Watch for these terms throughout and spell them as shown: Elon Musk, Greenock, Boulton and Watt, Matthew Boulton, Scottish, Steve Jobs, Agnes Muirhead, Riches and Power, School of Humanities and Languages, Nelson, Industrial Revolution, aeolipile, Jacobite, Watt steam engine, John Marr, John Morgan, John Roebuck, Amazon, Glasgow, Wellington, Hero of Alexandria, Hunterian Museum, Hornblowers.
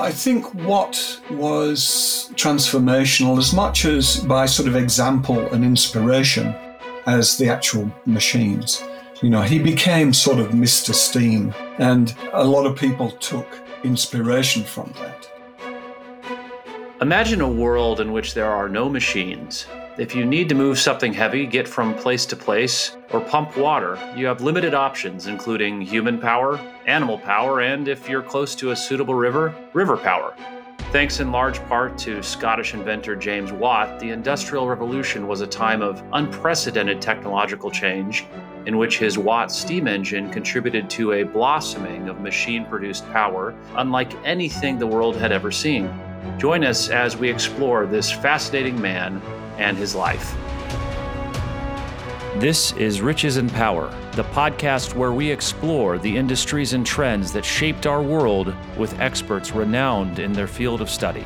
I think Watt was transformational as much as by sort of example and inspiration as the actual machines. You know, he became sort of Mr. Steam, and a lot of people took inspiration from that. Imagine a world in which there are no machines. If you need to move something heavy, get from place to place, or pump water, you have limited options, including human power, animal power, and if you're close to a suitable river, river power. Thanks in large part to Scottish inventor James Watt, the Industrial Revolution was a time of unprecedented technological change, in which his Watt steam engine contributed to a blossoming of machine-produced power unlike anything the world had ever seen. Join us as we explore this fascinating man and his life. This is Riches and Power, the podcast where we explore the industries and trends that shaped our world with experts renowned in their field of study.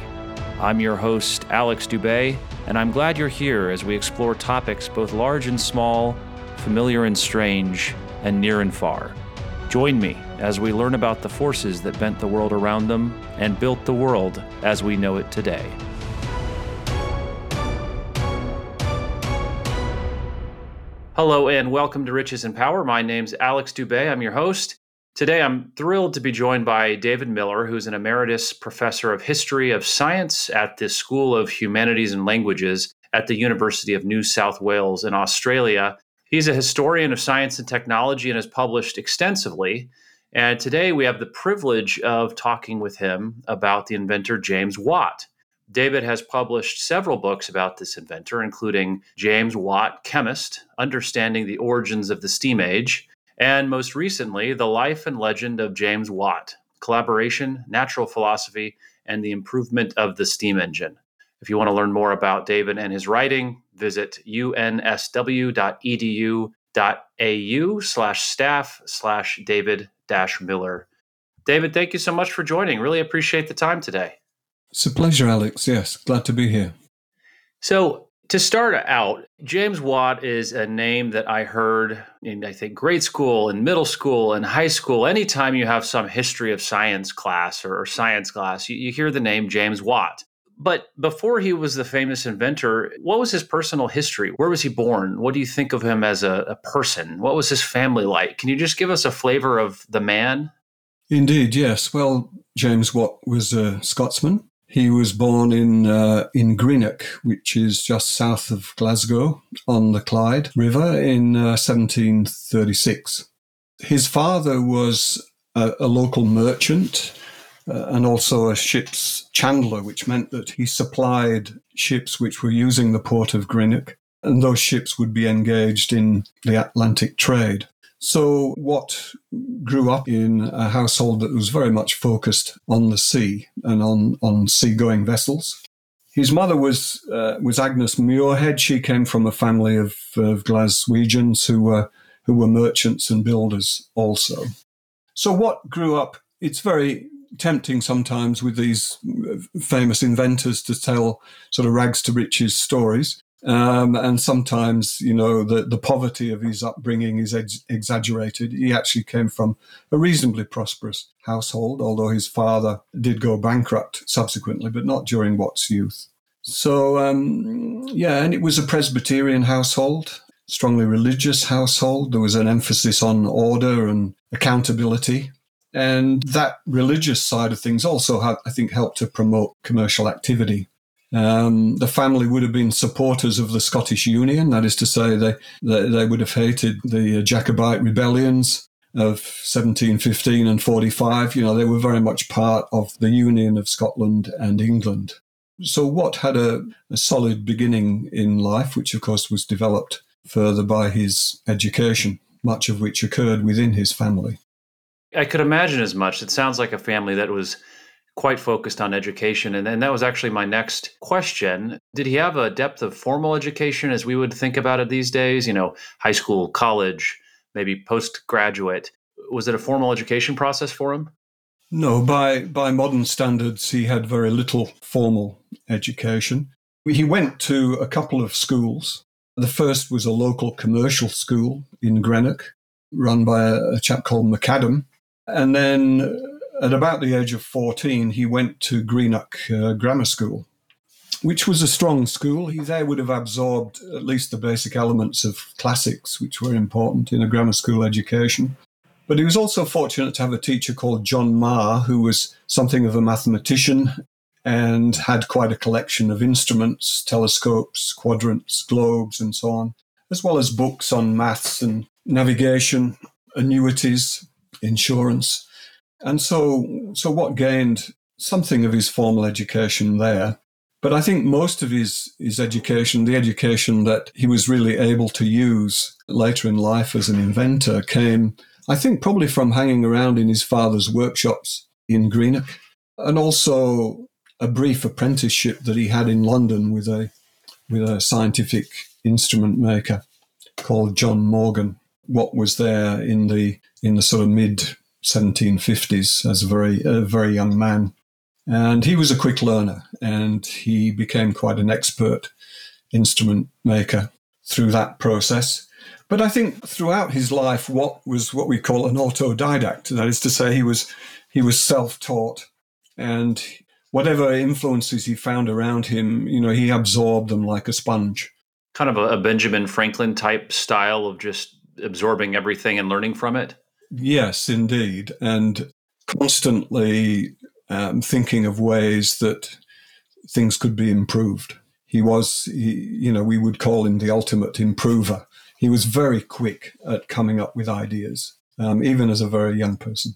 I'm your host, Alex Dubé, and I'm glad you're here as we explore topics both large and small, familiar and strange, and near and far. Join me as we learn about the forces that bent the world around them and built the world as we know it today. Hello and welcome to Riches and Power. My name's Alex Dubé. I'm your host. Today I'm thrilled to be joined by David Miller, who's an emeritus professor of history of science at the School of Humanities and Languages at the University of New South Wales in Australia. He's a historian of science and technology and has published extensively. And today we have the privilege of talking with him about the inventor James Watt. David has published several books about this inventor, including James Watt, Chemist, Understanding the Origins of the Steam Age, and most recently, The Life and Legend of James Watt, Collaboration, Natural Philosophy, and the Improvement of the Steam Engine. If you want to learn more about David and his writing, visit unsw.edu.au/staff/David-Miller. David, thank you so much for joining. Really appreciate the time today. It's a pleasure, Alex. Yes, glad to be here. So to start out, James Watt is a name that I heard in, I think, grade school and middle school and high school. Anytime you have some history of science class or science class, you hear the name James Watt. But before he was the famous inventor, what was his personal history? Where was he born? What do you think of him as a person? What was his family like? Can you just give us a flavor of the man? Indeed, yes. Well, James Watt was a Scotsman. He was born in Greenock, which is just south of Glasgow on the Clyde River in 1736. His father was a local merchant and also a ship's chandler, which meant that he supplied ships which were using the port of Greenock, and those ships would be engaged in the Atlantic trade. So Watt grew up in a household that was very much focused on the sea and on seagoing vessels. His mother was Agnes Muirhead. She came from a family of Glaswegians who were merchants and builders also. So Watt grew up. It's very tempting sometimes with these famous inventors to tell sort of rags to riches stories. And sometimes, you know, the poverty of his upbringing is exaggerated. He actually came from a reasonably prosperous household, although his father did go bankrupt subsequently, but not during Watt's youth. So, and it was a Presbyterian household, strongly religious household. There was an emphasis on order and accountability. And that religious side of things also, I think, helped to promote commercial activity. The family would have been supporters of the Scottish Union, that is to say they would have hated the Jacobite rebellions of 1715 and 45. You know, they were very much part of the Union of Scotland and England. So Watt had a solid beginning in life, which of course was developed further by his education, much of which occurred within his family. I could imagine as much. It sounds like a family that was quite focused on education. And that was actually my next question. Did he have a depth of formal education as we would think about it these days? You know, high school, college, maybe postgraduate. Was it a formal education process for him? No, by modern standards, he had very little formal education. He went to a couple of schools. The first was a local commercial school in Greenock, run by a chap called McAdam. And then At about the age of 14, he went to Greenock Grammar School, which was a strong school. He there would have absorbed at least the basic elements of classics, which were important in a grammar school education. But he was also fortunate to have a teacher called John Marr, who was something of a mathematician and had quite a collection of instruments, telescopes, quadrants, globes, and so on, as well as books on maths and navigation, annuities, insurance. And so Watt gained something of his formal education there. But I think most of his education, the education that he was really able to use later in life as an inventor, came, I think, probably from hanging around in his father's workshops in Greenock, and also a brief apprenticeship that he had in London with a scientific instrument maker called John Morgan. Watt was there in the sort of mid 1750s as a very young man, and he was a quick learner, and he became quite an expert instrument maker through that process. But I think throughout his life, Watt was what we call an autodidact. That is to say, he was self-taught, and whatever influences he found around him, he absorbed them like a sponge. Kind of a Benjamin Franklin type style of just absorbing everything and learning from it. Yes, indeed, and constantly thinking of ways that things could be improved. He was, we would call him the ultimate improver. He was very quick at coming up with ideas, even as a very young person.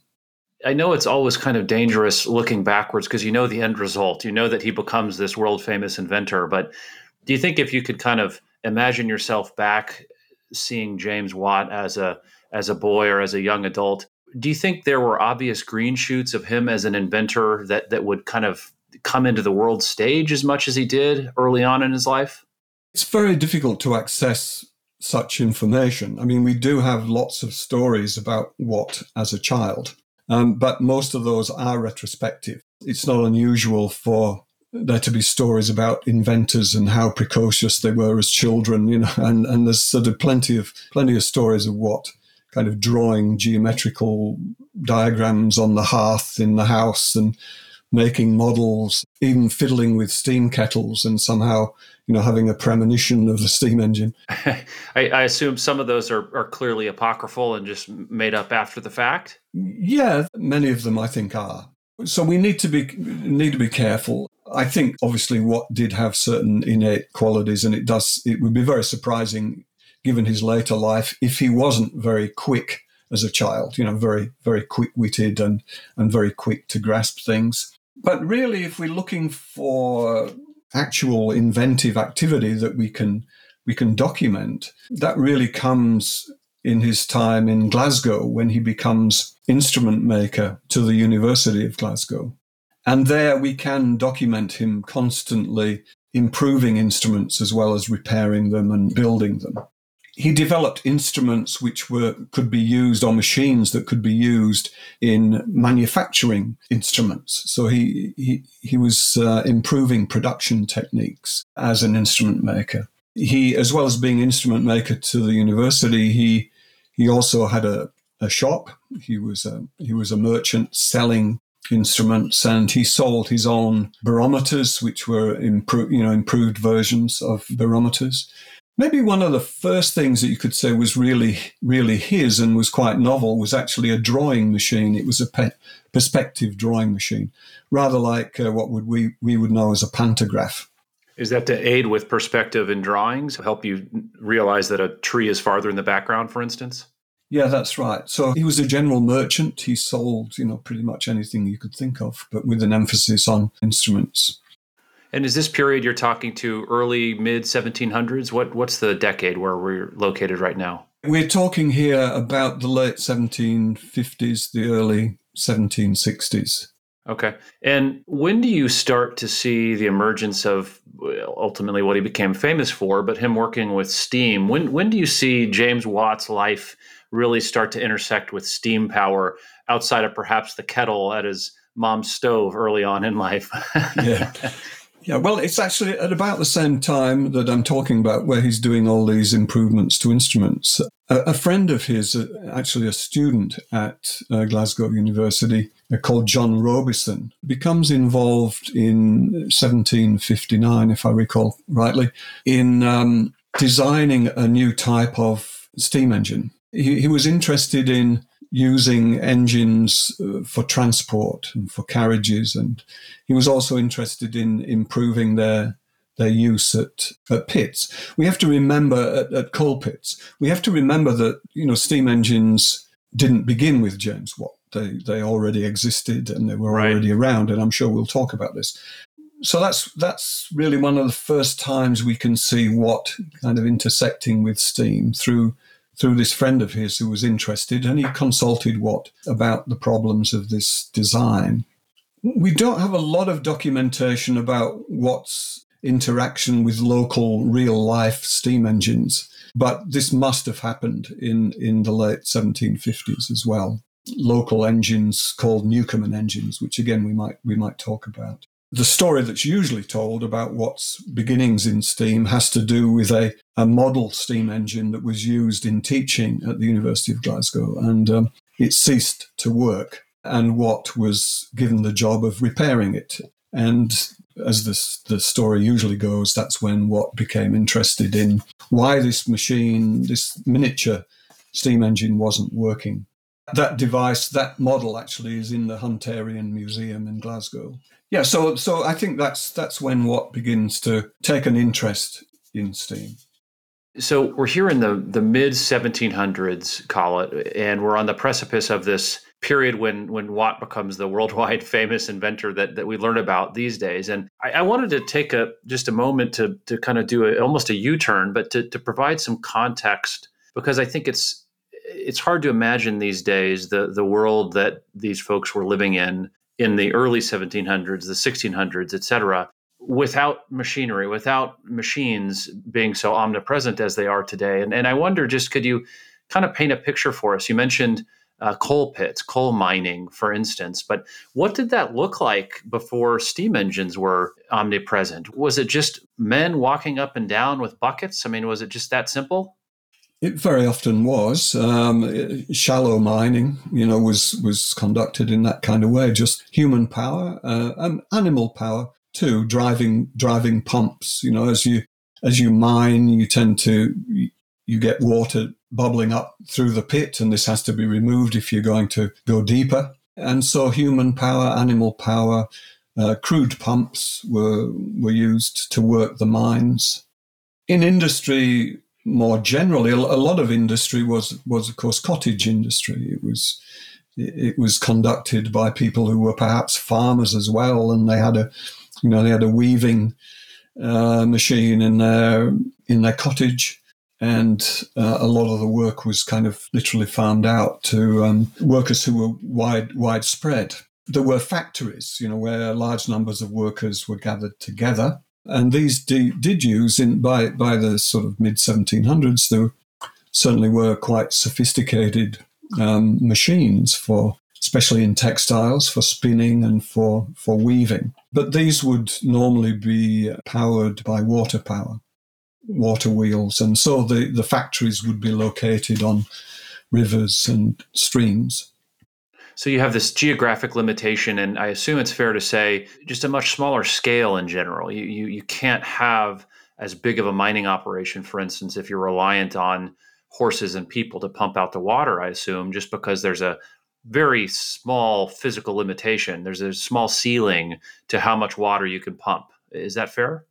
I know it's always kind of dangerous looking backwards because the end result. You know that he becomes this world-famous inventor, but do you think if you could kind of imagine yourself back seeing James Watt as a boy or as a young adult, do you think there were obvious green shoots of him as an inventor that would kind of come into the world stage as much as he did early on in his life? It's very difficult to access such information. I mean, we do have lots of stories about Watt as a child, but most of those are retrospective. It's not unusual for there to be stories about inventors and how precocious they were as children, and there's sort of plenty of stories of Watt kind of drawing geometrical diagrams on the hearth in the house and making models, even fiddling with steam kettles and somehow, having a premonition of the steam engine. I assume some of those are clearly apocryphal and just made up after the fact? Yeah, many of them I think are. So we need to be careful. I think obviously Watt did have certain innate qualities, and it would be very surprising given his later life, if he wasn't very quick as a child, very, very quick-witted and very quick to grasp things. But really, if we're looking for actual inventive activity that we can document, that really comes in his time in Glasgow when he becomes instrument maker to the University of Glasgow. And there we can document him constantly improving instruments as well as repairing them and building them. He developed instruments which could be used, or machines that could be used in manufacturing instruments. So he was improving production techniques as an instrument maker. He, as well as being instrument maker to the university, he also had a shop. He was a merchant selling instruments, and he sold his own barometers, which were improved versions of barometers. Maybe one of the first things that you could say was really, really his and was quite novel was actually a drawing machine. It was a perspective drawing machine, rather like what would we would know as a pantograph. Is that to aid with perspective in drawings, help you realize that a tree is farther in the background, for instance? Yeah, that's right. So he was a general merchant. He sold, pretty much anything you could think of, but with an emphasis on instruments. And is this period you're talking to early, mid-1700s? What's the decade where we're located right now? We're talking here about the late 1750s, the early 1760s. Okay. And when do you start to see the emergence of ultimately what he became famous for, but him working with steam? When do you see James Watt's life really start to intersect with steam power outside of perhaps the kettle at his mom's stove early on in life? Yeah. Yeah, well, it's actually at about the same time that I'm talking about where he's doing all these improvements to instruments. A friend of his, actually a student at Glasgow University called John Robison, becomes involved in 1759, if I recall rightly, in designing a new type of steam engine. He was interested in using engines for transport and for carriages, and he was also interested in improving their use at pits. We have to remember at coal pits. We have to remember that, you know, steam engines didn't begin with James Watt. They already existed and they were already around, and I'm sure we'll talk about this. So that's really one of the first times we can see Watt kind of intersecting with steam through this friend of his who was interested, and he consulted Watt about the problems of this design. We don't have a lot of documentation about Watt's interaction with local real-life steam engines, but this must have happened in the late 1750s as well. Local engines called Newcomen engines, which again we might talk about. The story that's usually told about Watt's beginnings in steam has to do with a model steam engine that was used in teaching at the University of Glasgow, and it ceased to work, and Watt was given the job of repairing it. And as the story usually goes, that's when Watt became interested in why this machine, this miniature steam engine, wasn't working. That device, that model actually is in the Hunterian Museum in Glasgow. Yeah, so I think that's when Watt begins to take an interest in steam. So we're here in the mid-1700s, call it, and we're on the precipice of this period when Watt becomes the worldwide famous inventor that we learn about these days. And I wanted to take just a moment to kind of do almost a U-turn, but to provide some context, because I think it's hard to imagine these days the world that these folks were living in the early 1700s, the 1600s, et cetera, without machinery, without machines being so omnipresent as they are today. And I wonder, just could you kind of paint a picture for us? You mentioned coal pits, coal mining, for instance, but what did that look like before steam engines were omnipresent? Was it just men walking up and down with buckets? I mean, was it just that simple? It very often was. Shallow mining, you know, was conducted in that kind of way. Just human power, and animal power too. Driving pumps. You know, as you mine, you tend to get water bubbling up through the pit, and this has to be removed if you're going to go deeper. And so, human power, animal power, crude pumps were used to work the mines. In industry, more generally, a lot of industry was of course cottage industry. It was conducted by people who were perhaps farmers as well, and they had a weaving machine in their cottage, and a lot of the work was kind of literally farmed out to workers who were widespread. There were factories, you know, where large numbers of workers were gathered together. And these did use, by the sort of mid-1700s, there certainly were quite sophisticated machines for, especially in textiles, for spinning and for weaving. But these would normally be powered by water power, water wheels. And so the factories would be located on rivers and streams. So you have this geographic limitation, and I assume it's fair to say just a much smaller scale in general. You can't have as big of a mining operation, for instance, if you're reliant on horses and people to pump out the water, I assume, just because there's a very small physical limitation. There's a small ceiling to how much water you can pump. Is that fair?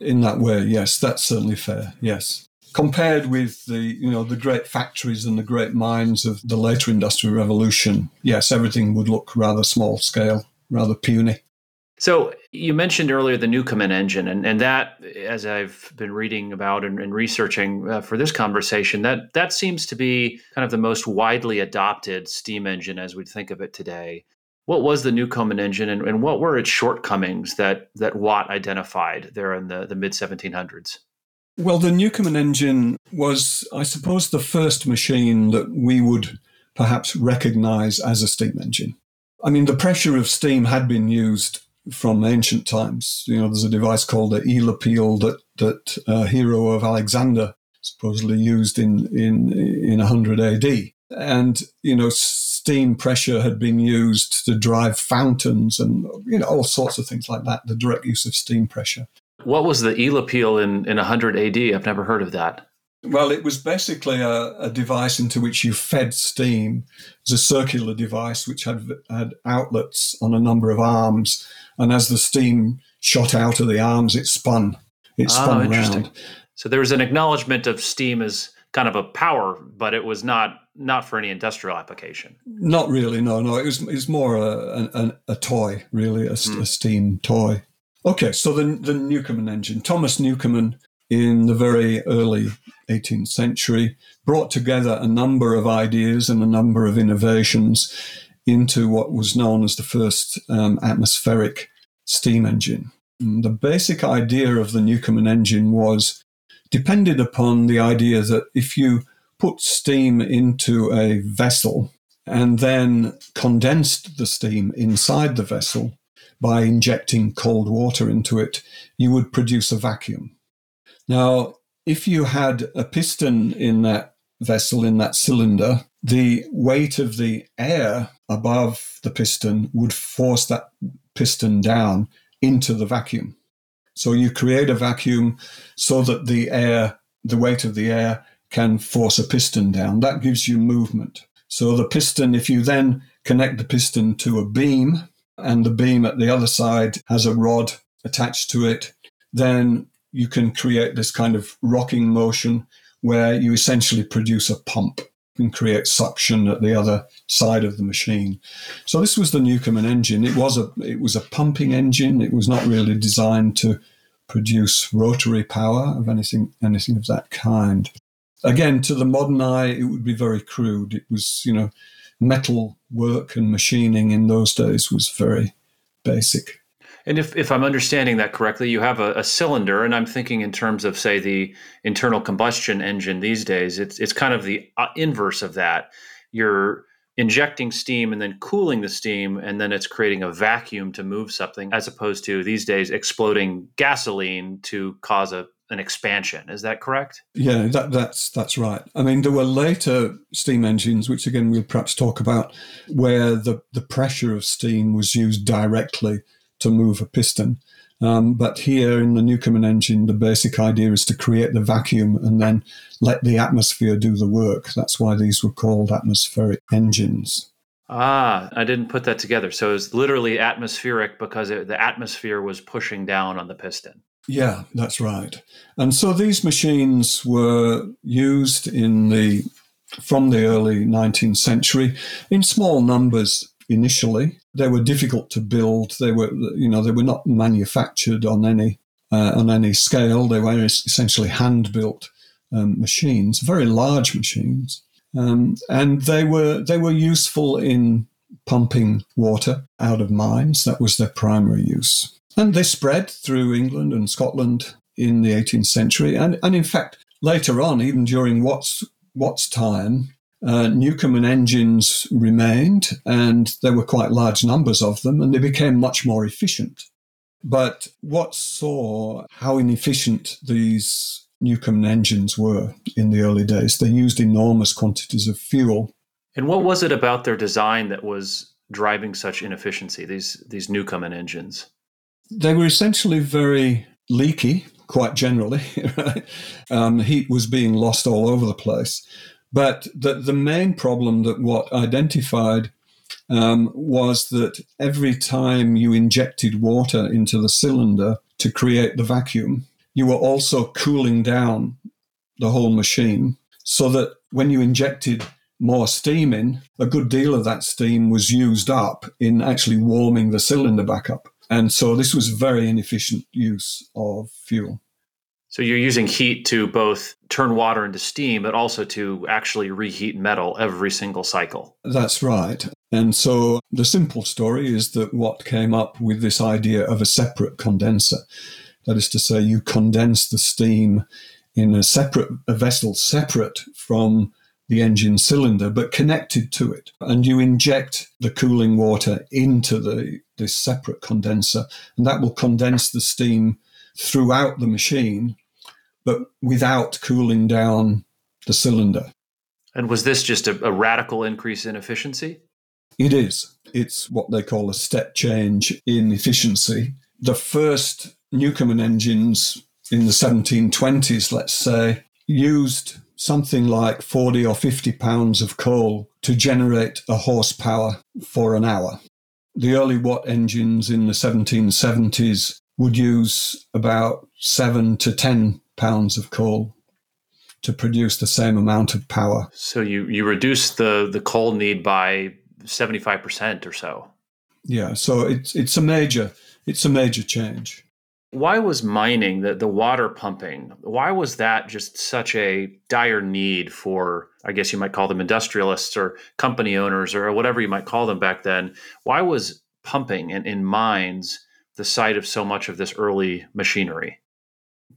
In that way, yes, that's certainly fair, yes. Compared with the great factories and the great mines of the later Industrial Revolution, yes, everything would look rather small scale, rather puny. So you mentioned earlier the Newcomen engine, and that, as I've been reading about and researching for this conversation, that seems to be kind of the most widely adopted steam engine as we think of it today. What was the Newcomen engine, and what were its shortcomings that Watt identified there in the mid-1700s? Well, the Newcomen engine was, I suppose, the first machine that we would perhaps recognize as a steam engine. I mean, the pressure of steam had been used from ancient times. You know, there's a device called the aeolipile that Hero of Alexandria supposedly used in 100 AD. And, you know, steam pressure had been used to drive fountains and, you know, all sorts of things like that, the direct use of steam pressure. What was the aeolipile in 100 AD? I've never heard of that. Well, it was basically a device into which you fed steam. It was a circular device which had outlets on a number of arms. And as the steam shot out of the arms, it spun. It spun around. So there was an acknowledgement of steam as kind of a power, but it was not for any industrial application. Not really, no. It's more a toy, really, a steam toy. Okay, so the Newcomen engine. Thomas Newcomen, in the very early 18th century, brought together a number of ideas and a number of innovations into what was known as the first atmospheric steam engine. And the basic idea of the Newcomen engine depended upon the idea that if you put steam into a vessel and then condensed the steam inside the vessel by injecting cold water into it, you would produce a vacuum. Now, if you had a piston in that vessel, in that cylinder, the weight of the air above the piston would force that piston down into the vacuum. So you create a vacuum so that the weight of the air can force a piston down. That gives you movement. So the piston, if you then connect the piston to a beam and the beam at the other side has a rod attached to it, then you can create this kind of rocking motion where you essentially produce a pump and create suction at the other side of the machine. So this was the Newcomen engine. It was a pumping engine. It was not really designed to produce rotary power of anything of that kind. Again, to the modern eye, it would be very crude. It was, you know, metal work and machining in those days was very basic. And if I'm understanding that correctly, you have a cylinder, and I'm thinking in terms of, say, the internal combustion engine these days. It's kind of the inverse of that. You're injecting steam and then cooling the steam, and then it's creating a vacuum to move something, as opposed to these days exploding gasoline to cause an expansion. Is that correct? Yeah, that's right. I mean, there were later steam engines, which again we'll perhaps talk about, where the pressure of steam was used directly to move a piston. But here in the Newcomen engine, the basic idea is to create the vacuum and then let the atmosphere do the work. That's why these were called atmospheric engines. I didn't put that together. So it's literally atmospheric because the atmosphere was pushing down on the piston. Yeah, that's right. And so these machines were used from the early 19th century in small numbers initially. They were difficult to build. They were not manufactured on any scale. They were essentially hand-built machines, very large machines, and they were useful in pumping water out of mines. That was their primary use, and they spread through England and Scotland in the 18th century, and in fact later on, even during Watt's time. Newcomen engines remained, and there were quite large numbers of them, and they became much more efficient. But Watt saw how inefficient these Newcomen engines were in the early days. They used enormous quantities of fuel. And what was it about their design that was driving such inefficiency, these Newcomen engines? They were essentially very leaky, quite generally. Right? Heat was being lost all over the place. But the main problem that Watt identified was that every time you injected water into the cylinder to create the vacuum, you were also cooling down the whole machine, so that when you injected more steam in, a good deal of that steam was used up in actually warming the cylinder back up. And so this was very inefficient use of fuel. So you're using heat to both turn water into steam, but also to actually reheat metal every single cycle. That's right. And so the simple story is that Watt came up with this idea of a separate condenser. That is to say, you condense the steam in a vessel separate from the engine cylinder, but connected to it. And you inject the cooling water into the this separate condenser, and that will condense the steam throughout the machine, but without cooling down the cylinder. And was this just a radical increase in efficiency? It is. It's what they call a step change in efficiency. The first Newcomen engines in the 1720s, let's say, used something like 40 or 50 pounds of coal to generate a horsepower for an hour. The early Watt engines in the 1770s would use about 7 to 10 pounds of coal to produce the same amount of power. So you reduce the coal need by 75% or so. Yeah, so it's a major change. Why was mining, the water pumping, why was that just such a dire need for, I guess you might call them industrialists or company owners or whatever you might call them back then? Why was pumping in mines the site of so much of this early machinery?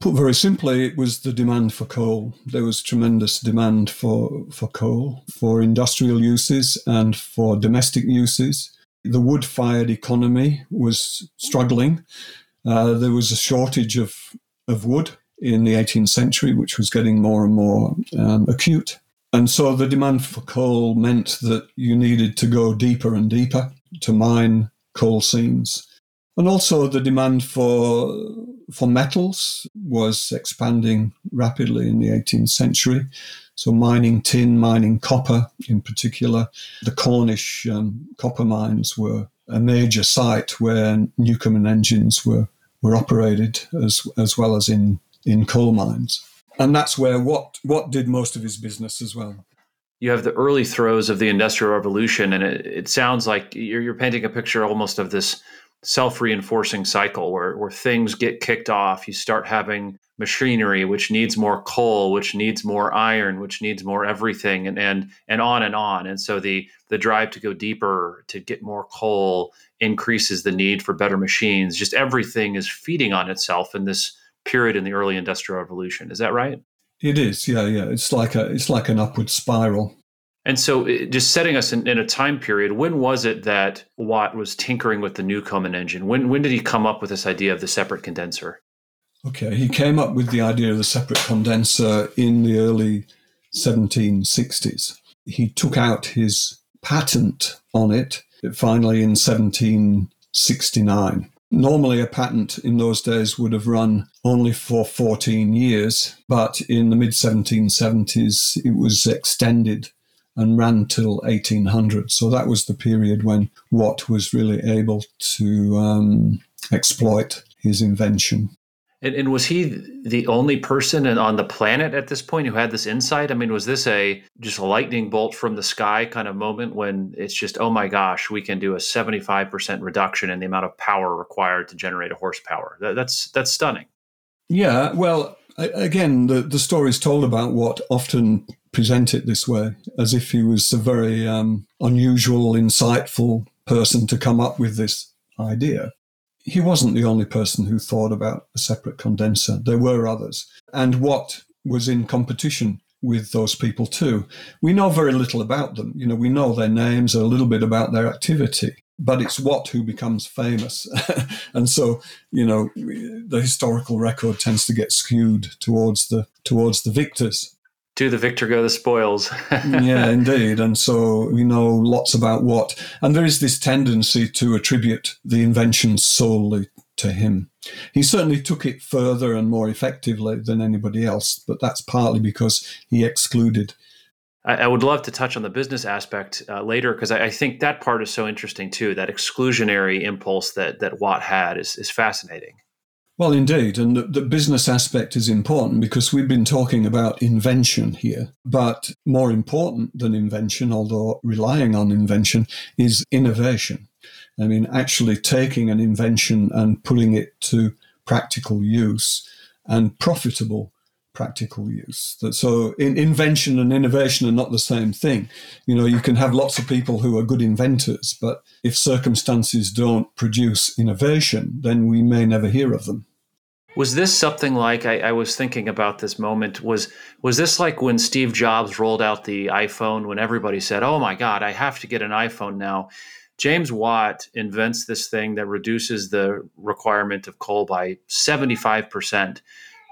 Put very simply, it was the demand for coal. There was tremendous demand for coal, for industrial uses and for domestic uses. The wood-fired economy was struggling. There was a shortage of wood in the 18th century, which was getting more and more acute. And so the demand for coal meant that you needed to go deeper and deeper to mine coal seams. And also the demand for metals was expanding rapidly in the 18th century. So mining tin, mining copper in particular. The Cornish copper mines were a major site where Newcomen engines were operated as well as in coal mines. And that's where Watt did most of his business as well. You have the early throes of the Industrial Revolution, and it sounds like you're painting a picture almost of this self-reinforcing cycle where things get kicked off. You start having machinery, which needs more coal, which needs more iron, which needs more everything, and on and on. And so the drive to go deeper, to get more coal, increases the need for better machines. Just everything is feeding on itself in this period in the early Industrial Revolution. Is that right? It is, yeah. It's like an upward spiral. And so just setting us in a time period, when was it that Watt was tinkering with the Newcomen engine? When did he come up with this idea of the separate condenser? Okay, he came up with the idea of the separate condenser in the early 1760s. He took out his patent on it finally in 1769. Normally, a patent in those days would have run only for 14 years, but in the mid-1770s, it was extended and ran till 1800. So that was the period when Watt was really able to exploit his invention. And was he the only person on the planet at this point who had this insight? I mean, was this just a lightning bolt from the sky kind of moment when it's just, oh my gosh, we can do a 75% reduction in the amount of power required to generate a horsepower? That's stunning. Yeah, well, again, the stories told about Watt often present it this way, as if he was a very unusual, insightful person to come up with this idea. He wasn't the only person who thought about a separate condenser. There were others. And Watt was in competition with those people too. We know very little about them. You know, we know their names, a little bit about their activity, but it's Watt who becomes famous. And so, you know, the historical record tends to get skewed towards the victors. To the victor go the spoils. Yeah, indeed. And so we know lots about Watt. And there is this tendency to attribute the invention solely to him. He certainly took it further and more effectively than anybody else, but that's partly because he excluded. I would love to touch on the business aspect later, because I think that part is so interesting too. That exclusionary impulse that Watt had is fascinating. Well, indeed. And the business aspect is important because we've been talking about invention here. But more important than invention, although relying on invention, is innovation. I mean, actually taking an invention and putting it to practical use and profitable practical use. So invention and innovation are not the same thing. You know, you can have lots of people who are good inventors, but if circumstances don't produce innovation, then we may never hear of them. Was this something like, I was thinking about this moment, was this like when Steve Jobs rolled out the iPhone, when everybody said, oh my God, I have to get an iPhone now? James Watt invents this thing that reduces the requirement of coal by 75%.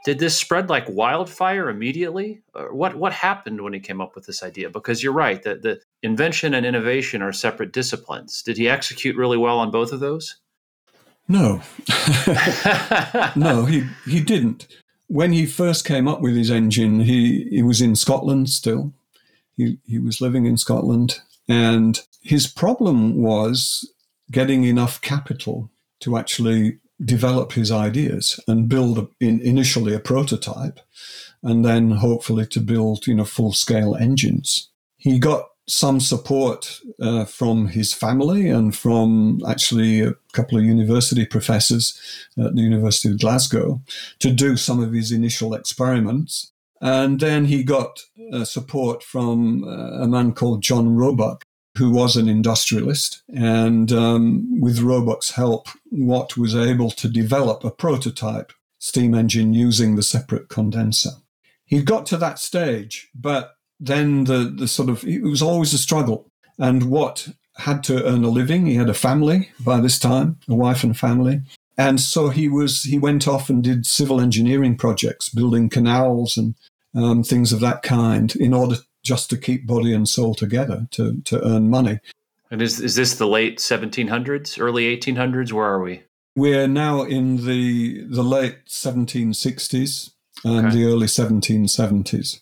Did this spread like wildfire immediately? Or what happened when he came up with this idea? Because you're right, the invention and innovation are separate disciplines. Did he execute really well on both of those? No. No, he didn't. When he first came up with his engine, he was in Scotland still. He was living in Scotland. And his problem was getting enough capital to actually develop his ideas and build initially a prototype, and then hopefully to build, full-scale engines. He got some support from his family and from actually a couple of university professors at the University of Glasgow to do some of his initial experiments. And then he got support from a man called John Roebuck, who was an industrialist. And with Roebuck's help, Watt was able to develop a prototype steam engine using the separate condenser. He got to that stage, but then the sort of, it was always a struggle. And Watt had to earn a living. He had a family by this time, a wife and family. And so he went off and did civil engineering projects, building canals and things of that kind in order just to keep body and soul together, to earn money. And is this the late 1700s, early 1800s? Where are we? We're now in the late 1760s and the early 1770s.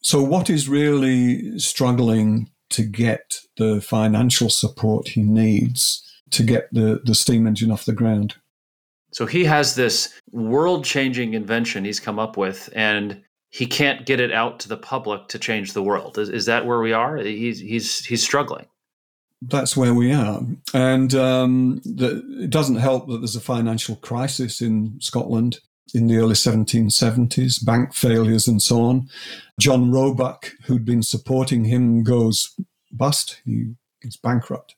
So Watt is really struggling to get the financial support he needs to get the steam engine off the ground. So he has this world-changing invention he's come up with, and he can't get it out to the public to change the world. Is that where we are? He's struggling. That's where we are. And it doesn't help that there's a financial crisis in Scotland in the early 1770s, bank failures and so on. John Roebuck, who'd been supporting him, goes bust. He's bankrupt.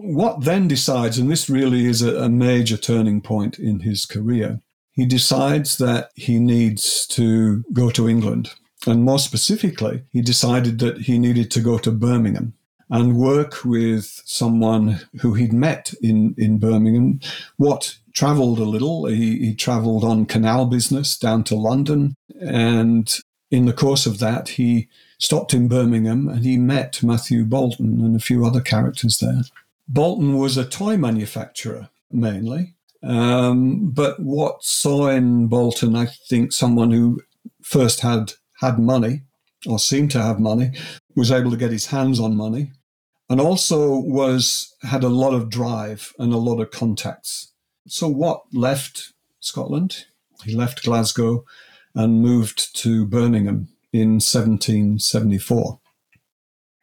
Watt then decides, and this really is a major turning point in his career, he decides that he needs to go to England. And more specifically, he decided that he needed to go to Birmingham and work with someone who he'd met in Birmingham. Watt travelled a little. He travelled on canal business down to London. And in the course of that, he stopped in Birmingham and he met Matthew Boulton and a few other characters there. Boulton was a toy manufacturer mainly. But Watt saw in Boulton, I think, someone who first had money or seemed to have money, was able to get his hands on money, and also had a lot of drive and a lot of contacts. So Watt left Scotland, he left Glasgow and moved to Birmingham in 1774.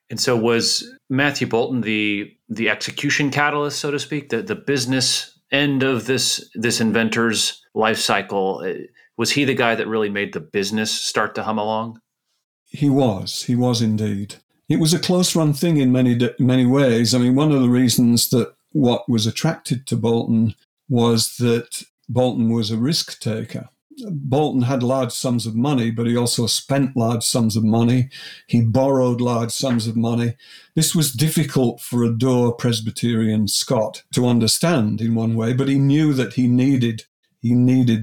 And so was Matthew Boulton the execution catalyst, so to speak, the business end of this inventor's life cycle? Was he the guy that really made the business start to hum along? He was indeed. It was a close-run thing in many ways. I mean, one of the reasons that Watt was attracted to Boulton was that Boulton was a risk-taker. Boulton had large sums of money, but he also spent large sums of money. He borrowed large sums of money. This was difficult for a dour Presbyterian Scot to understand in one way, but he knew that he needed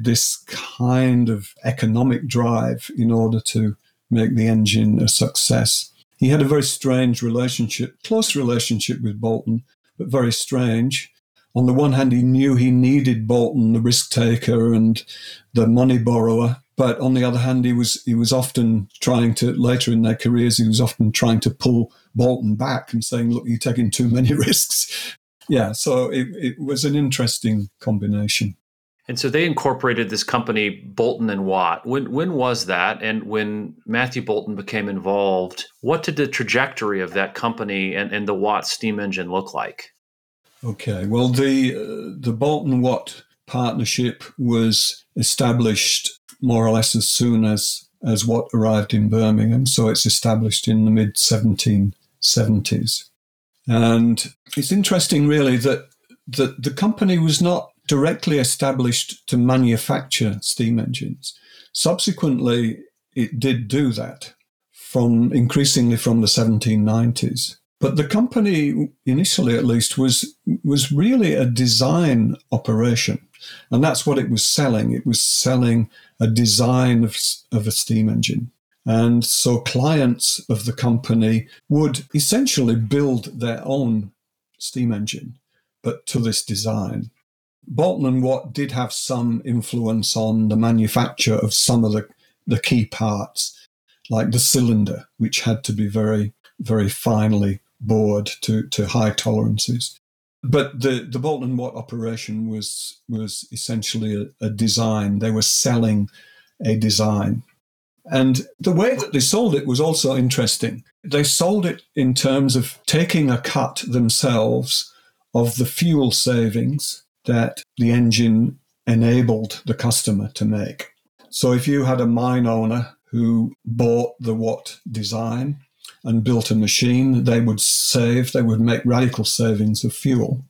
this kind of economic drive in order to make the engine a success. He had a very strange relationship, close relationship with Boulton, but very strange. On the one hand, he knew he needed Boulton, the risk-taker and the money borrower. But on the other hand, he was often trying to, later in their careers, he was often trying to pull Boulton back and saying, look, you're taking too many risks. Yeah, so it was an interesting combination. And so they incorporated this company, Boulton and Watt. When was that? And when Matthew Boulton became involved, what did the trajectory of that company and the Watt steam engine look like? Okay, well, the Boulton-Watt partnership was established more or less as soon as Watt arrived in Birmingham, so it's established in the mid-1770s. And it's interesting, really, that the company was not directly established to manufacture steam engines. Subsequently, it did do that increasingly from the 1790s. But the company, initially at least, was really a design operation. And that's what it was selling. It was selling a design of a steam engine. And so clients of the company would essentially build their own steam engine, but to this design. Boulton and Watt did have some influence on the manufacture of some of the key parts, like the cylinder, which had to be very, very finely bored to high tolerances. But the Boulton and Watt operation was essentially a design. They were selling a design. And the way that they sold it was also interesting. They sold it in terms of taking a cut themselves of the fuel savings that the engine enabled the customer to make. So if you had a mine owner who bought the Watt design and built a machine, they would make radical savings of fuel.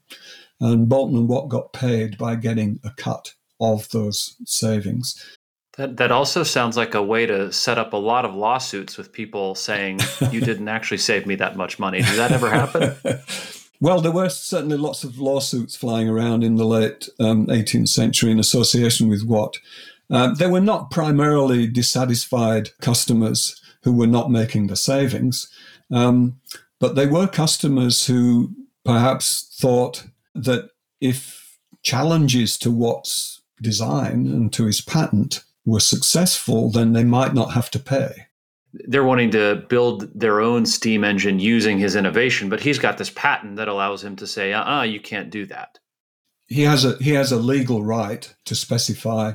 And Boulton and Watt got paid by getting a cut of those savings. That also sounds like a way to set up a lot of lawsuits with people saying, you didn't actually save me that much money. Did that ever happen? Well, there were certainly lots of lawsuits flying around in the late 18th century in association with Watt. They were not primarily dissatisfied customers who were not making the savings, but they were customers who perhaps thought that if challenges to Watt's design and to his patent were successful, then they might not have to pay. They're wanting to build their own steam engine using his innovation, but he's got this patent that allows him to say, you can't do that. He has a legal right to specify,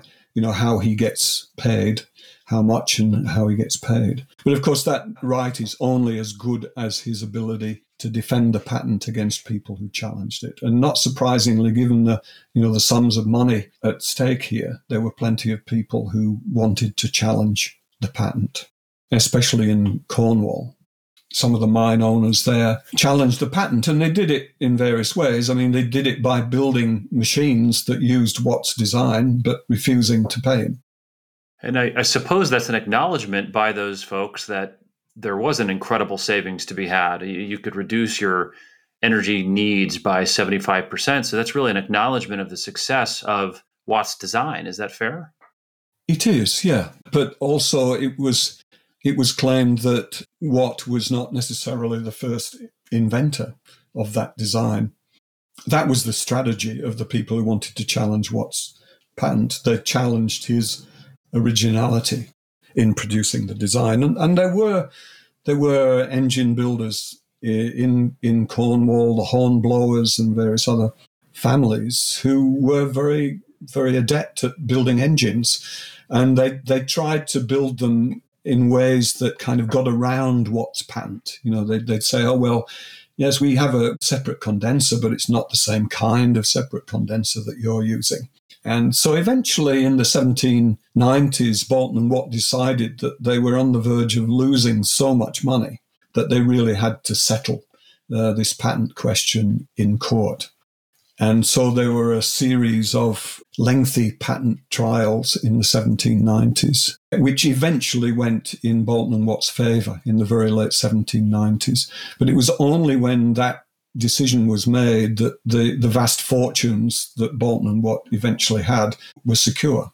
how he gets paid, how much and how he gets paid. But of course, that right is only as good as his ability to defend the patent against people who challenged it. And not surprisingly, given the sums of money at stake here, there were plenty of people who wanted to challenge the patent, especially in Cornwall. Some of the mine owners there challenged the patent, and they did it in various ways. I mean, they did it by building machines that used Watt's design, but refusing to pay him. And I suppose that's an acknowledgement by those folks that there was an incredible savings to be had. You could reduce your energy needs by 75%. So that's really an acknowledgement of the success of Watt's design. Is that fair? It is, yeah. But also it was claimed that Watt was not necessarily the first inventor of that design. That was the strategy of the people who wanted to challenge Watt's patent. They challenged his originality in producing the design. And there were engine builders in Cornwall, the Hornblowers and various other families who were very, very adept at building engines. And they tried to build them in ways that kind of got around Watt's patent. They'd say, oh, well, yes, we have a separate condenser, but it's not the same kind of separate condenser that you're using. And so eventually in the 1790s, Boulton and Watt decided that they were on the verge of losing so much money that they really had to settle this patent question in court. And so there were a series of lengthy patent trials in the 1790s, which eventually went in Boulton and Watt's favour in the very late 1790s. But it was only when that decision was made that the vast fortunes that Boulton and Watt eventually had were secure.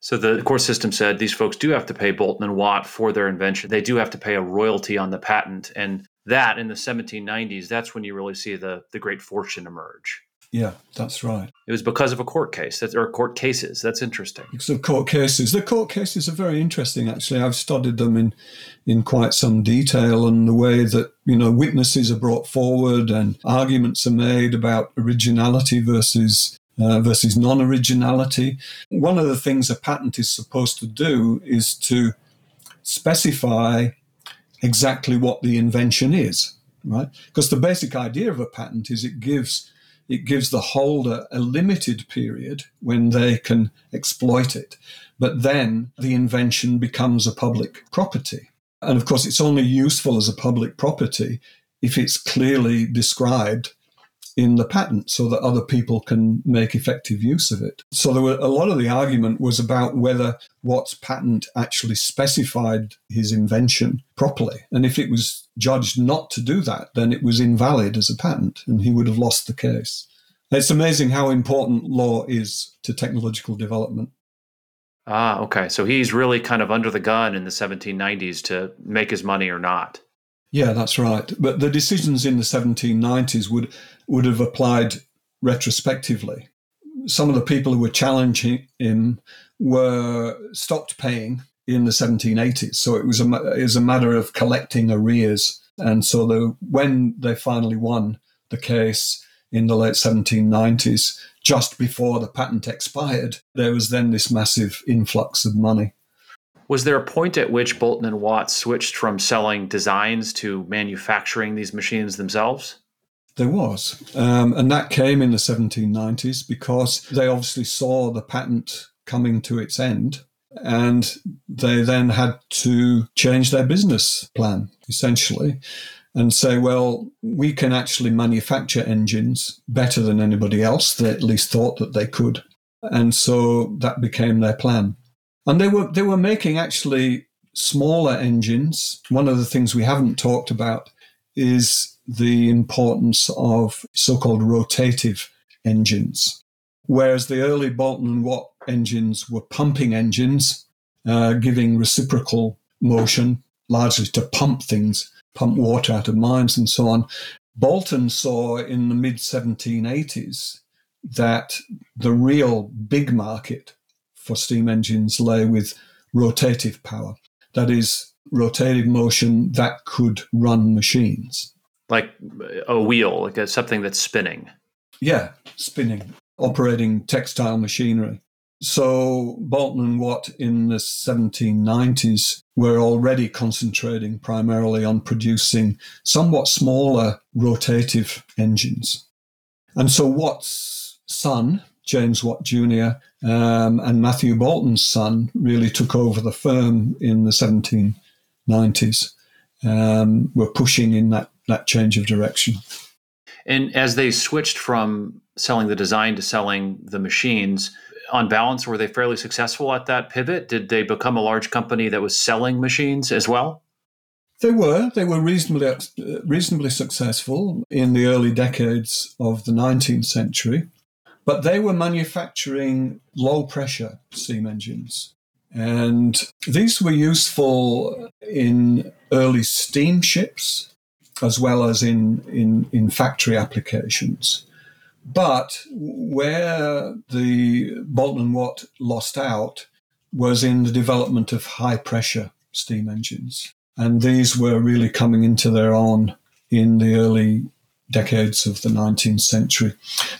So the court system said these folks do have to pay Boulton and Watt for their invention. They do have to pay a royalty on the patent. And that, in the 1790s, that's when you really see the great fortune emerge. Yeah, that's right. It was because of a court case, or court cases. That's interesting. Because of court cases. The court cases are very interesting, actually. I've studied them in quite some detail, and the way that, witnesses are brought forward and arguments are made about originality versus non-originality. One of the things a patent is supposed to do is to specify exactly what the invention is, right? Because the basic idea of a patent is it gives the holder a limited period when they can exploit it, but then the invention becomes a public property. And of course, it's only useful as a public property if it's clearly described in the patent so that other people can make effective use of it. So there were a lot of the argument was about whether Watt's patent actually specified his invention properly. And if it was judged not to do that, then it was invalid as a patent and he would have lost the case. It's amazing how important law is to technological development. Ah, okay. So he's really kind of under the gun in the 1790s to make his money or not. Yeah, that's right. But the decisions in the 1790s would have applied retrospectively. Some of the people who were challenging him were stopped paying in the 1780s. So it was a matter of collecting arrears. And so when they finally won the case in the late 1790s, just before the patent expired, there was then this massive influx of money. Was there a point at which Boulton and Watt switched from selling designs to manufacturing these machines themselves? There was. And that came in the 1790s because they obviously saw the patent coming to its end and they then had to change their business plan, essentially, and say, well, we can actually manufacture engines better than anybody else. They at least thought that they could. And so that became their plan. And they were making actually smaller engines. One of the things we haven't talked about is the importance of so-called rotative engines. Whereas the early Boulton and Watt engines were pumping engines, giving reciprocal motion, largely to pump things, pump water out of mines and so on. Boulton saw in the mid-1780s that the real big market for steam engines lay with rotative power. That is, rotative motion that could run machines. Like a wheel, like something that's spinning. Yeah, spinning, operating textile machinery. So Boulton and Watt in the 1790s were already concentrating primarily on producing somewhat smaller rotative engines. And so Watt's son, James Watt Jr., and Matthew Boulton's son really took over the firm in the 1790s, were pushing in that change of direction. And as they switched from selling the design to selling the machines, on balance, were they fairly successful at that pivot? Did they become a large company that was selling machines as well? They were. They were reasonably successful in the early decades of the 19th century. But they were manufacturing low-pressure steam engines. And these were useful in early steamships as well as in factory applications. But where the Boulton and Watt lost out was in the development of high-pressure steam engines. And these were really coming into their own in the early decades of the 19th century.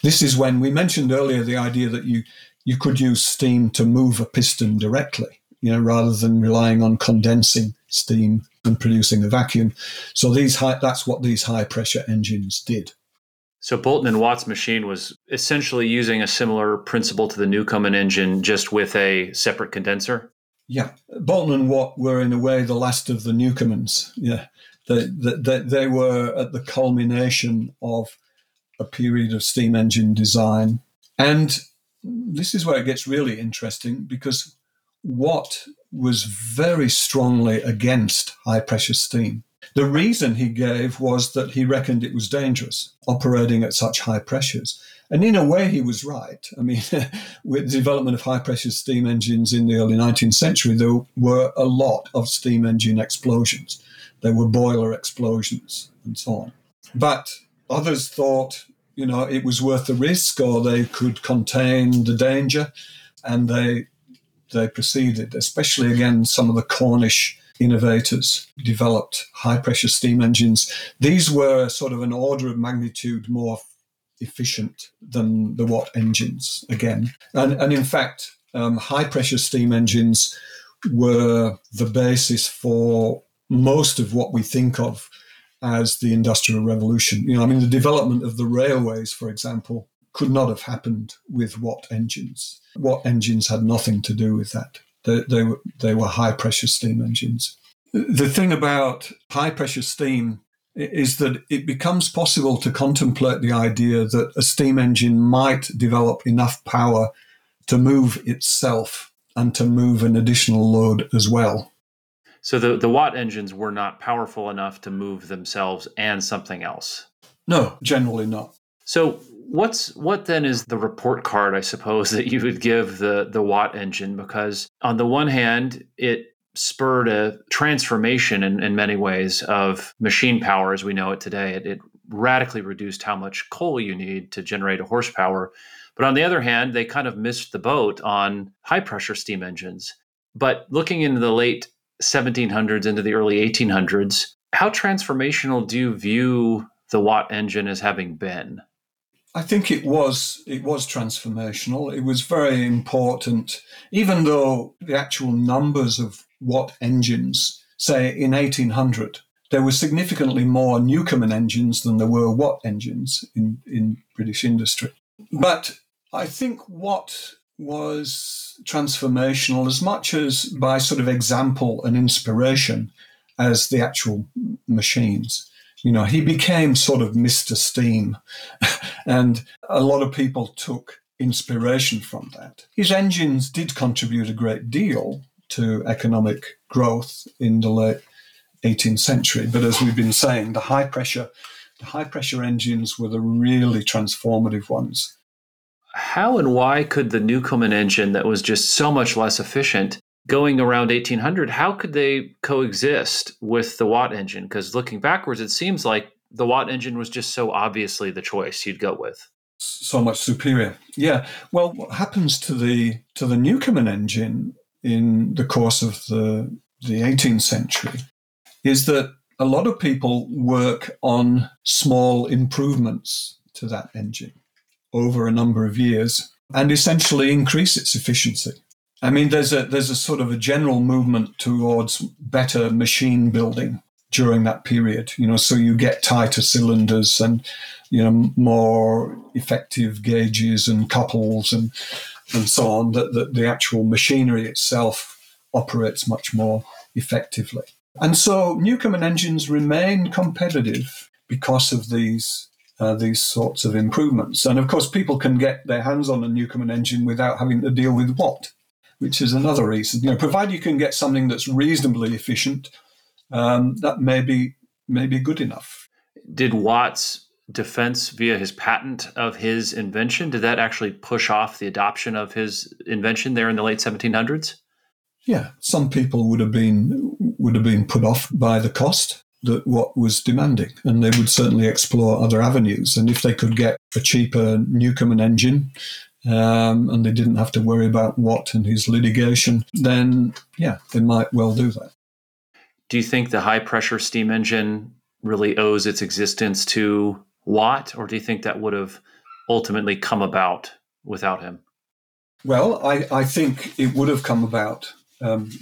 This is when we mentioned earlier the idea that you could use steam to move a piston directly, rather than relying on condensing steam and producing a vacuum. So that's what these high-pressure engines did. So Boulton and Watt's machine was essentially using a similar principle to the Newcomen engine, just with a separate condenser? Yeah. Boulton and Watt were, in a way, the last of the Newcomens, yeah. They were at the culmination of a period of steam engine design. And this is where it gets really interesting because Watt was very strongly against high-pressure steam. The reason he gave was that he reckoned it was dangerous operating at such high pressures. And in a way, he was right. I mean, with the development of high-pressure steam engines in the early 19th century, there were a lot of steam engine explosions. There were boiler explosions and so on. But others thought, it was worth the risk or they could contain the danger. And they proceeded, especially, again, some of the Cornish innovators developed high-pressure steam engines. These were sort of an order of magnitude more efficient than the Watt engines, again. And in fact, high-pressure steam engines were the basis for most of what we think of as the Industrial Revolution. The development of the railways, for example, could not have happened with Watt engines. Watt engines had nothing to do with that. They were high-pressure steam engines. The thing about high-pressure steam is that it becomes possible to contemplate the idea that a steam engine might develop enough power to move itself and to move an additional load as well. So the Watt engines were not powerful enough to move themselves and something else? No, generally not. So what then is the report card, I suppose, that you would give the Watt engine? Because on the one hand, it spurred a transformation in many ways of machine power as we know it today. It radically reduced how much coal you need to generate a horsepower. But on the other hand, they kind of missed the boat on high-pressure steam engines. But looking into the late 1700s, into the early 1800s, how transformational do you view the Watt engine as having been? I think it was transformational. It was very important, even though the actual numbers of Watt engines, say in 1800, there were significantly more Newcomen engines than there were Watt engines in British industry. But I think Watt was transformational as much as by sort of example and inspiration as the actual machines. You know, he became sort of Mr. Steam, and a lot of people took inspiration from that. His engines did contribute a great deal to economic growth in the late 18th century, but as we've been saying, the high pressure engines were the really transformative ones. How and why could the Newcomen engine that was just so much less efficient going around 1800, how could they coexist with the Watt engine? Because looking backwards, it seems like the Watt engine was just so obviously the choice you'd go with. So much superior. Yeah. Well, what happens to the Newcomen engine in the course of the 18th century is that a lot of people work on small improvements to that engine over a number of years and essentially increase its efficiency. I mean, there's a sort of a general movement towards better machine building during that period, you know, so you get tighter cylinders and, you know, more effective gauges and couples and so on, that the actual machinery itself operates much more effectively. And so Newcomen engines remain competitive because of these sorts of improvements. And, of course, people can get their hands on a Newcomen engine without having to deal with Watt, which is another reason. You know, provided you can get something that's reasonably efficient, that may be good enough. Did Watt's defense via his patent of his invention, did that actually push off the adoption of his invention there in the late 1700s? Yeah, some people would have been put off by the cost that Watt was demanding, and they would certainly explore other avenues. And if they could get a cheaper Newcomen engine, and they didn't have to worry about Watt and his litigation, then, yeah, they might well do that. Do you think the high-pressure steam engine really owes its existence to Watt, or do you think that would have ultimately come about without him? Well, I think it would have come about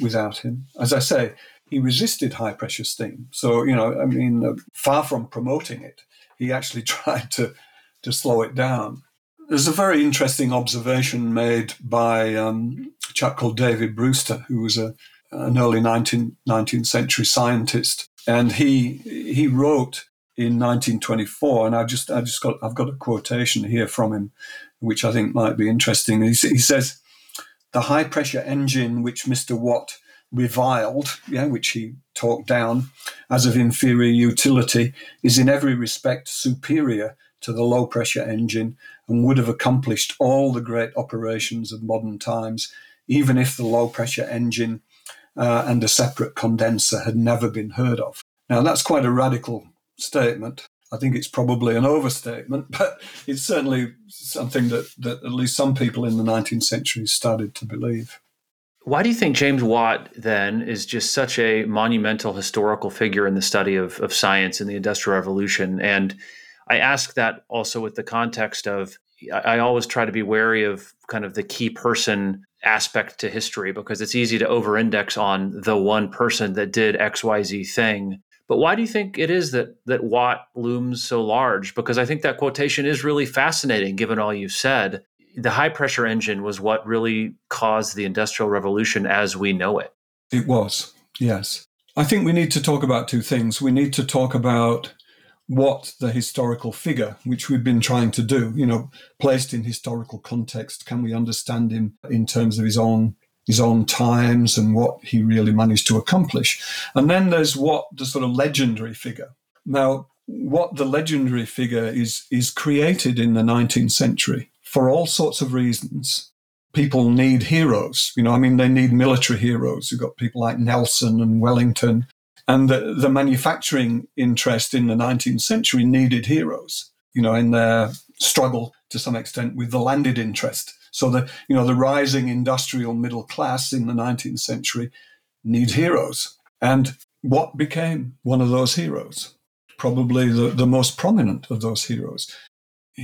without him. As I say, he resisted high-pressure steam. So, you know, I mean, far from promoting it, he actually tried to slow it down. There's a very interesting observation made by a chap called David Brewster, who was an early 19th century scientist, and he wrote in 1924, and I've got a quotation here from him, which I think might be interesting. He says, "The high pressure engine which Mr. Watt reviled, which he talked down as of inferior utility, is in every respect superior to the low pressure engine, and would have accomplished all the great operations of modern times, even if the low pressure engine and a separate condenser had never been heard of." Now, that's quite a radical statement. I think it's probably an overstatement, but it's certainly something that at least some people in the 19th century started to believe. Why do you think James Watt, then, is just such a monumental historical figure in the study of science in the Industrial Revolution? And I ask that also with the context of, I always try to be wary of kind of the key person aspect to history, because it's easy to over-index on the one person that did XYZ thing. But why do you think it is that Watt looms so large? Because I think that quotation is really fascinating, given all you've said. The high-pressure engine was what really caused the Industrial Revolution as we know it. It was, yes. I think we need to talk about two things. We need to talk about Watt the historical figure, which we've been trying to do, you know, placed in historical context. Can we understand him in terms of his own times and what he really managed to accomplish? And then there's Watt, the sort of legendary figure. Now, Watt the legendary figure is created in the 19th century for all sorts of reasons. People need heroes. You know, I mean, they need military heroes. You've got people like Nelson and Wellington. And the manufacturing interest in the 19th century needed heroes, you know, in their struggle to some extent with the landed interest. So the rising industrial middle class in the 19th century need heroes. And Watt became one of those heroes, probably the most prominent of those heroes.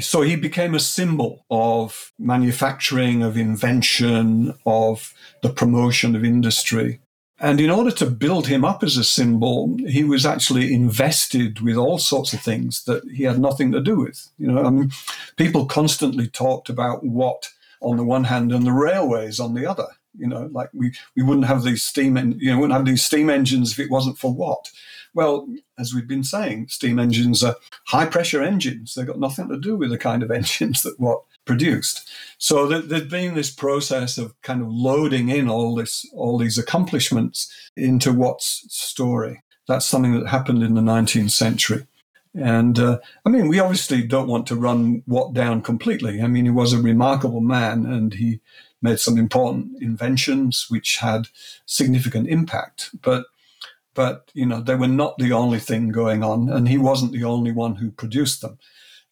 So he became a symbol of manufacturing, of invention, of the promotion of industry. And in order to build him up as a symbol, he was actually invested with all sorts of things that he had nothing to do with. You know, I mean, people constantly talked about Watt on the one hand and the railways on the other. You know, like we wouldn't have these steam engines if it wasn't for Watt. Well, as we've been saying, steam engines are high pressure engines. They've got nothing to do with the kind of engines that Watt produced. So there's been this process of kind of loading in all these accomplishments into Watt's story. That's something that happened in the 19th century. And I mean, we obviously don't want to run Watt down completely. I mean, he was a remarkable man and he made some important inventions which had significant impact. But you know, they were not the only thing going on, and he wasn't the only one who produced them.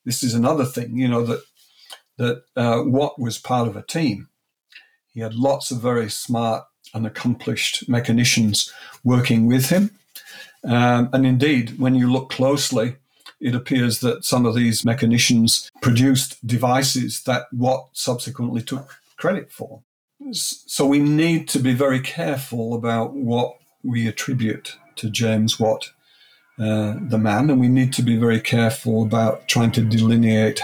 This is another thing, you know, that Watt was part of a team. He had lots of very smart and accomplished mechanicians working with him. And indeed, when you look closely, it appears that some of these mechanicians produced devices that Watt subsequently took credit for. So we need to be very careful about what we attribute to James Watt, the man, and we need to be very careful about trying to delineate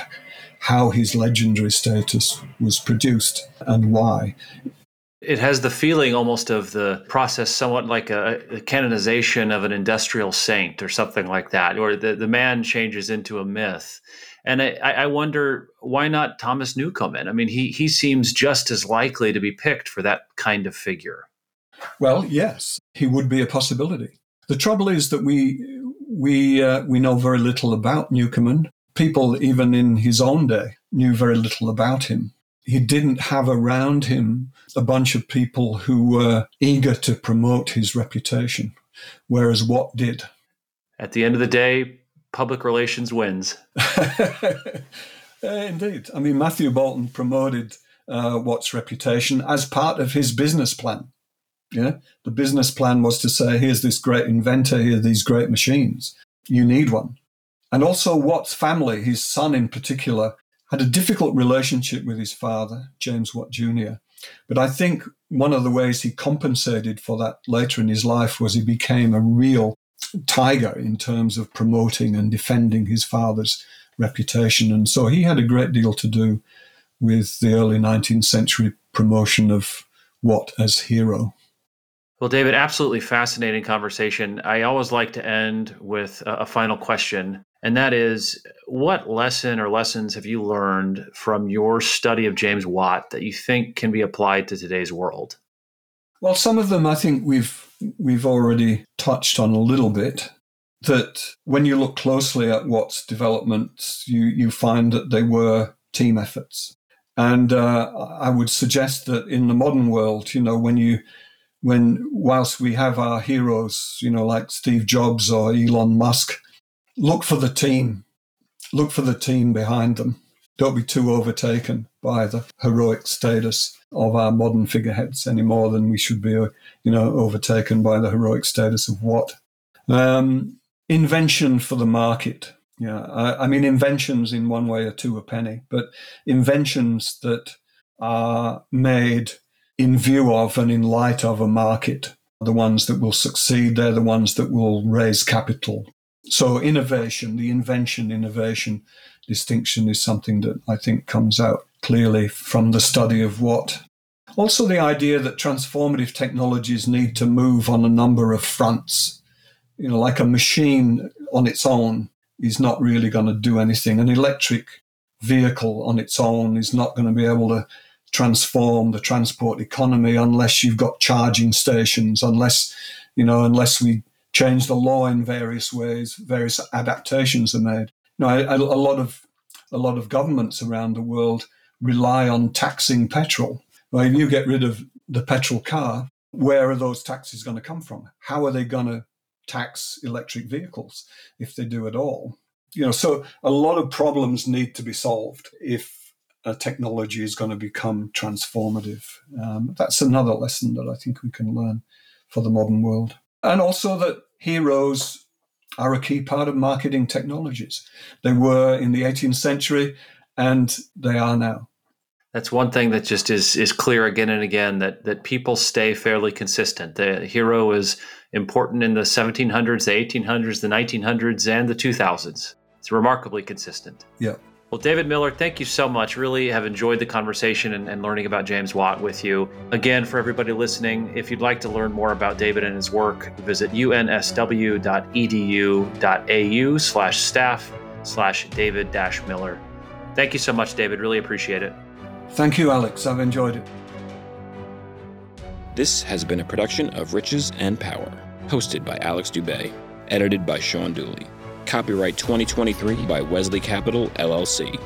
how his legendary status was produced and why. It has the feeling almost of the process somewhat like a canonization of an industrial saint or something like that, or the man changes into a myth. And I wonder, why not Thomas Newcomen? I mean, he seems just as likely to be picked for that kind of figure. Well, yes, he would be a possibility. The trouble is that we know very little about Newcomen. People, even in his own day, knew very little about him. He didn't have around him a bunch of people who were eager to promote his reputation, whereas Watt did. At the end of the day, public relations wins. Indeed. I mean, Matthew Boulton promoted Watt's reputation as part of his business plan. Yeah? The business plan was to say, here's this great inventor, here are these great machines. You need one. And also Watt's family, his son in particular, had a difficult relationship with his father, James Watt Jr. But I think one of the ways he compensated for that later in his life was he became a real tiger in terms of promoting and defending his father's reputation. And so he had a great deal to do with the early 19th century promotion of Watt as hero. Well, David, absolutely fascinating conversation. I always like to end with a final question. And that is, what lesson or lessons have you learned from your study of James Watt that you think can be applied to today's world? Well, some of them I think we've already touched on a little bit, that when you look closely at Watt's developments, you find that they were team efforts. And I would suggest that in the modern world, you know, whilst we have our heroes, you know, like Steve Jobs or Elon Musk, look for the team behind them. Don't be too overtaken by the heroic status of our modern figureheads any more than we should be, you know, overtaken by the heroic status of Watt. Invention for the market. Yeah, I mean, inventions in one way are two a penny, but inventions that are made in view of and in light of a market are the ones that will succeed. They're the ones that will raise capital. So innovation, the invention-innovation distinction is something that I think comes out clearly from the study of Watt. Also the idea that transformative technologies need to move on a number of fronts, you know, like a machine on its own is not really going to do anything. An electric vehicle on its own is not going to be able to transform the transport economy unless you've got charging stations, unless we change the law in various ways, various adaptations are made. A lot of governments around the world rely on taxing petrol. Well, if you get rid of the petrol car, where are those taxes going to come from? How are they going to tax electric vehicles if they do at all? So a lot of problems need to be solved if a technology is going to become transformative. That's another lesson that I think we can learn for the modern world. And also that heroes are a key part of marketing technologies. They were in the 18th century and they are now. That's one thing that just is clear again and again, that people stay fairly consistent. The hero is important in the 1700s, the 1800s, the 1900s, and the 2000s. It's remarkably consistent. Yeah. Well, David Miller, thank you so much. Really have enjoyed the conversation and learning about James Watt with you. Again, for everybody listening, if you'd like to learn more about David and his work, visit unsw.edu.au/staff/David-Miller. Thank you so much, David. Really appreciate it. Thank you, Alex. I've enjoyed it. This has been a production of Riches and Power, hosted by Alex Dubé, edited by Sean Dooley. Copyright 2023 by Wesley Capital, LLC.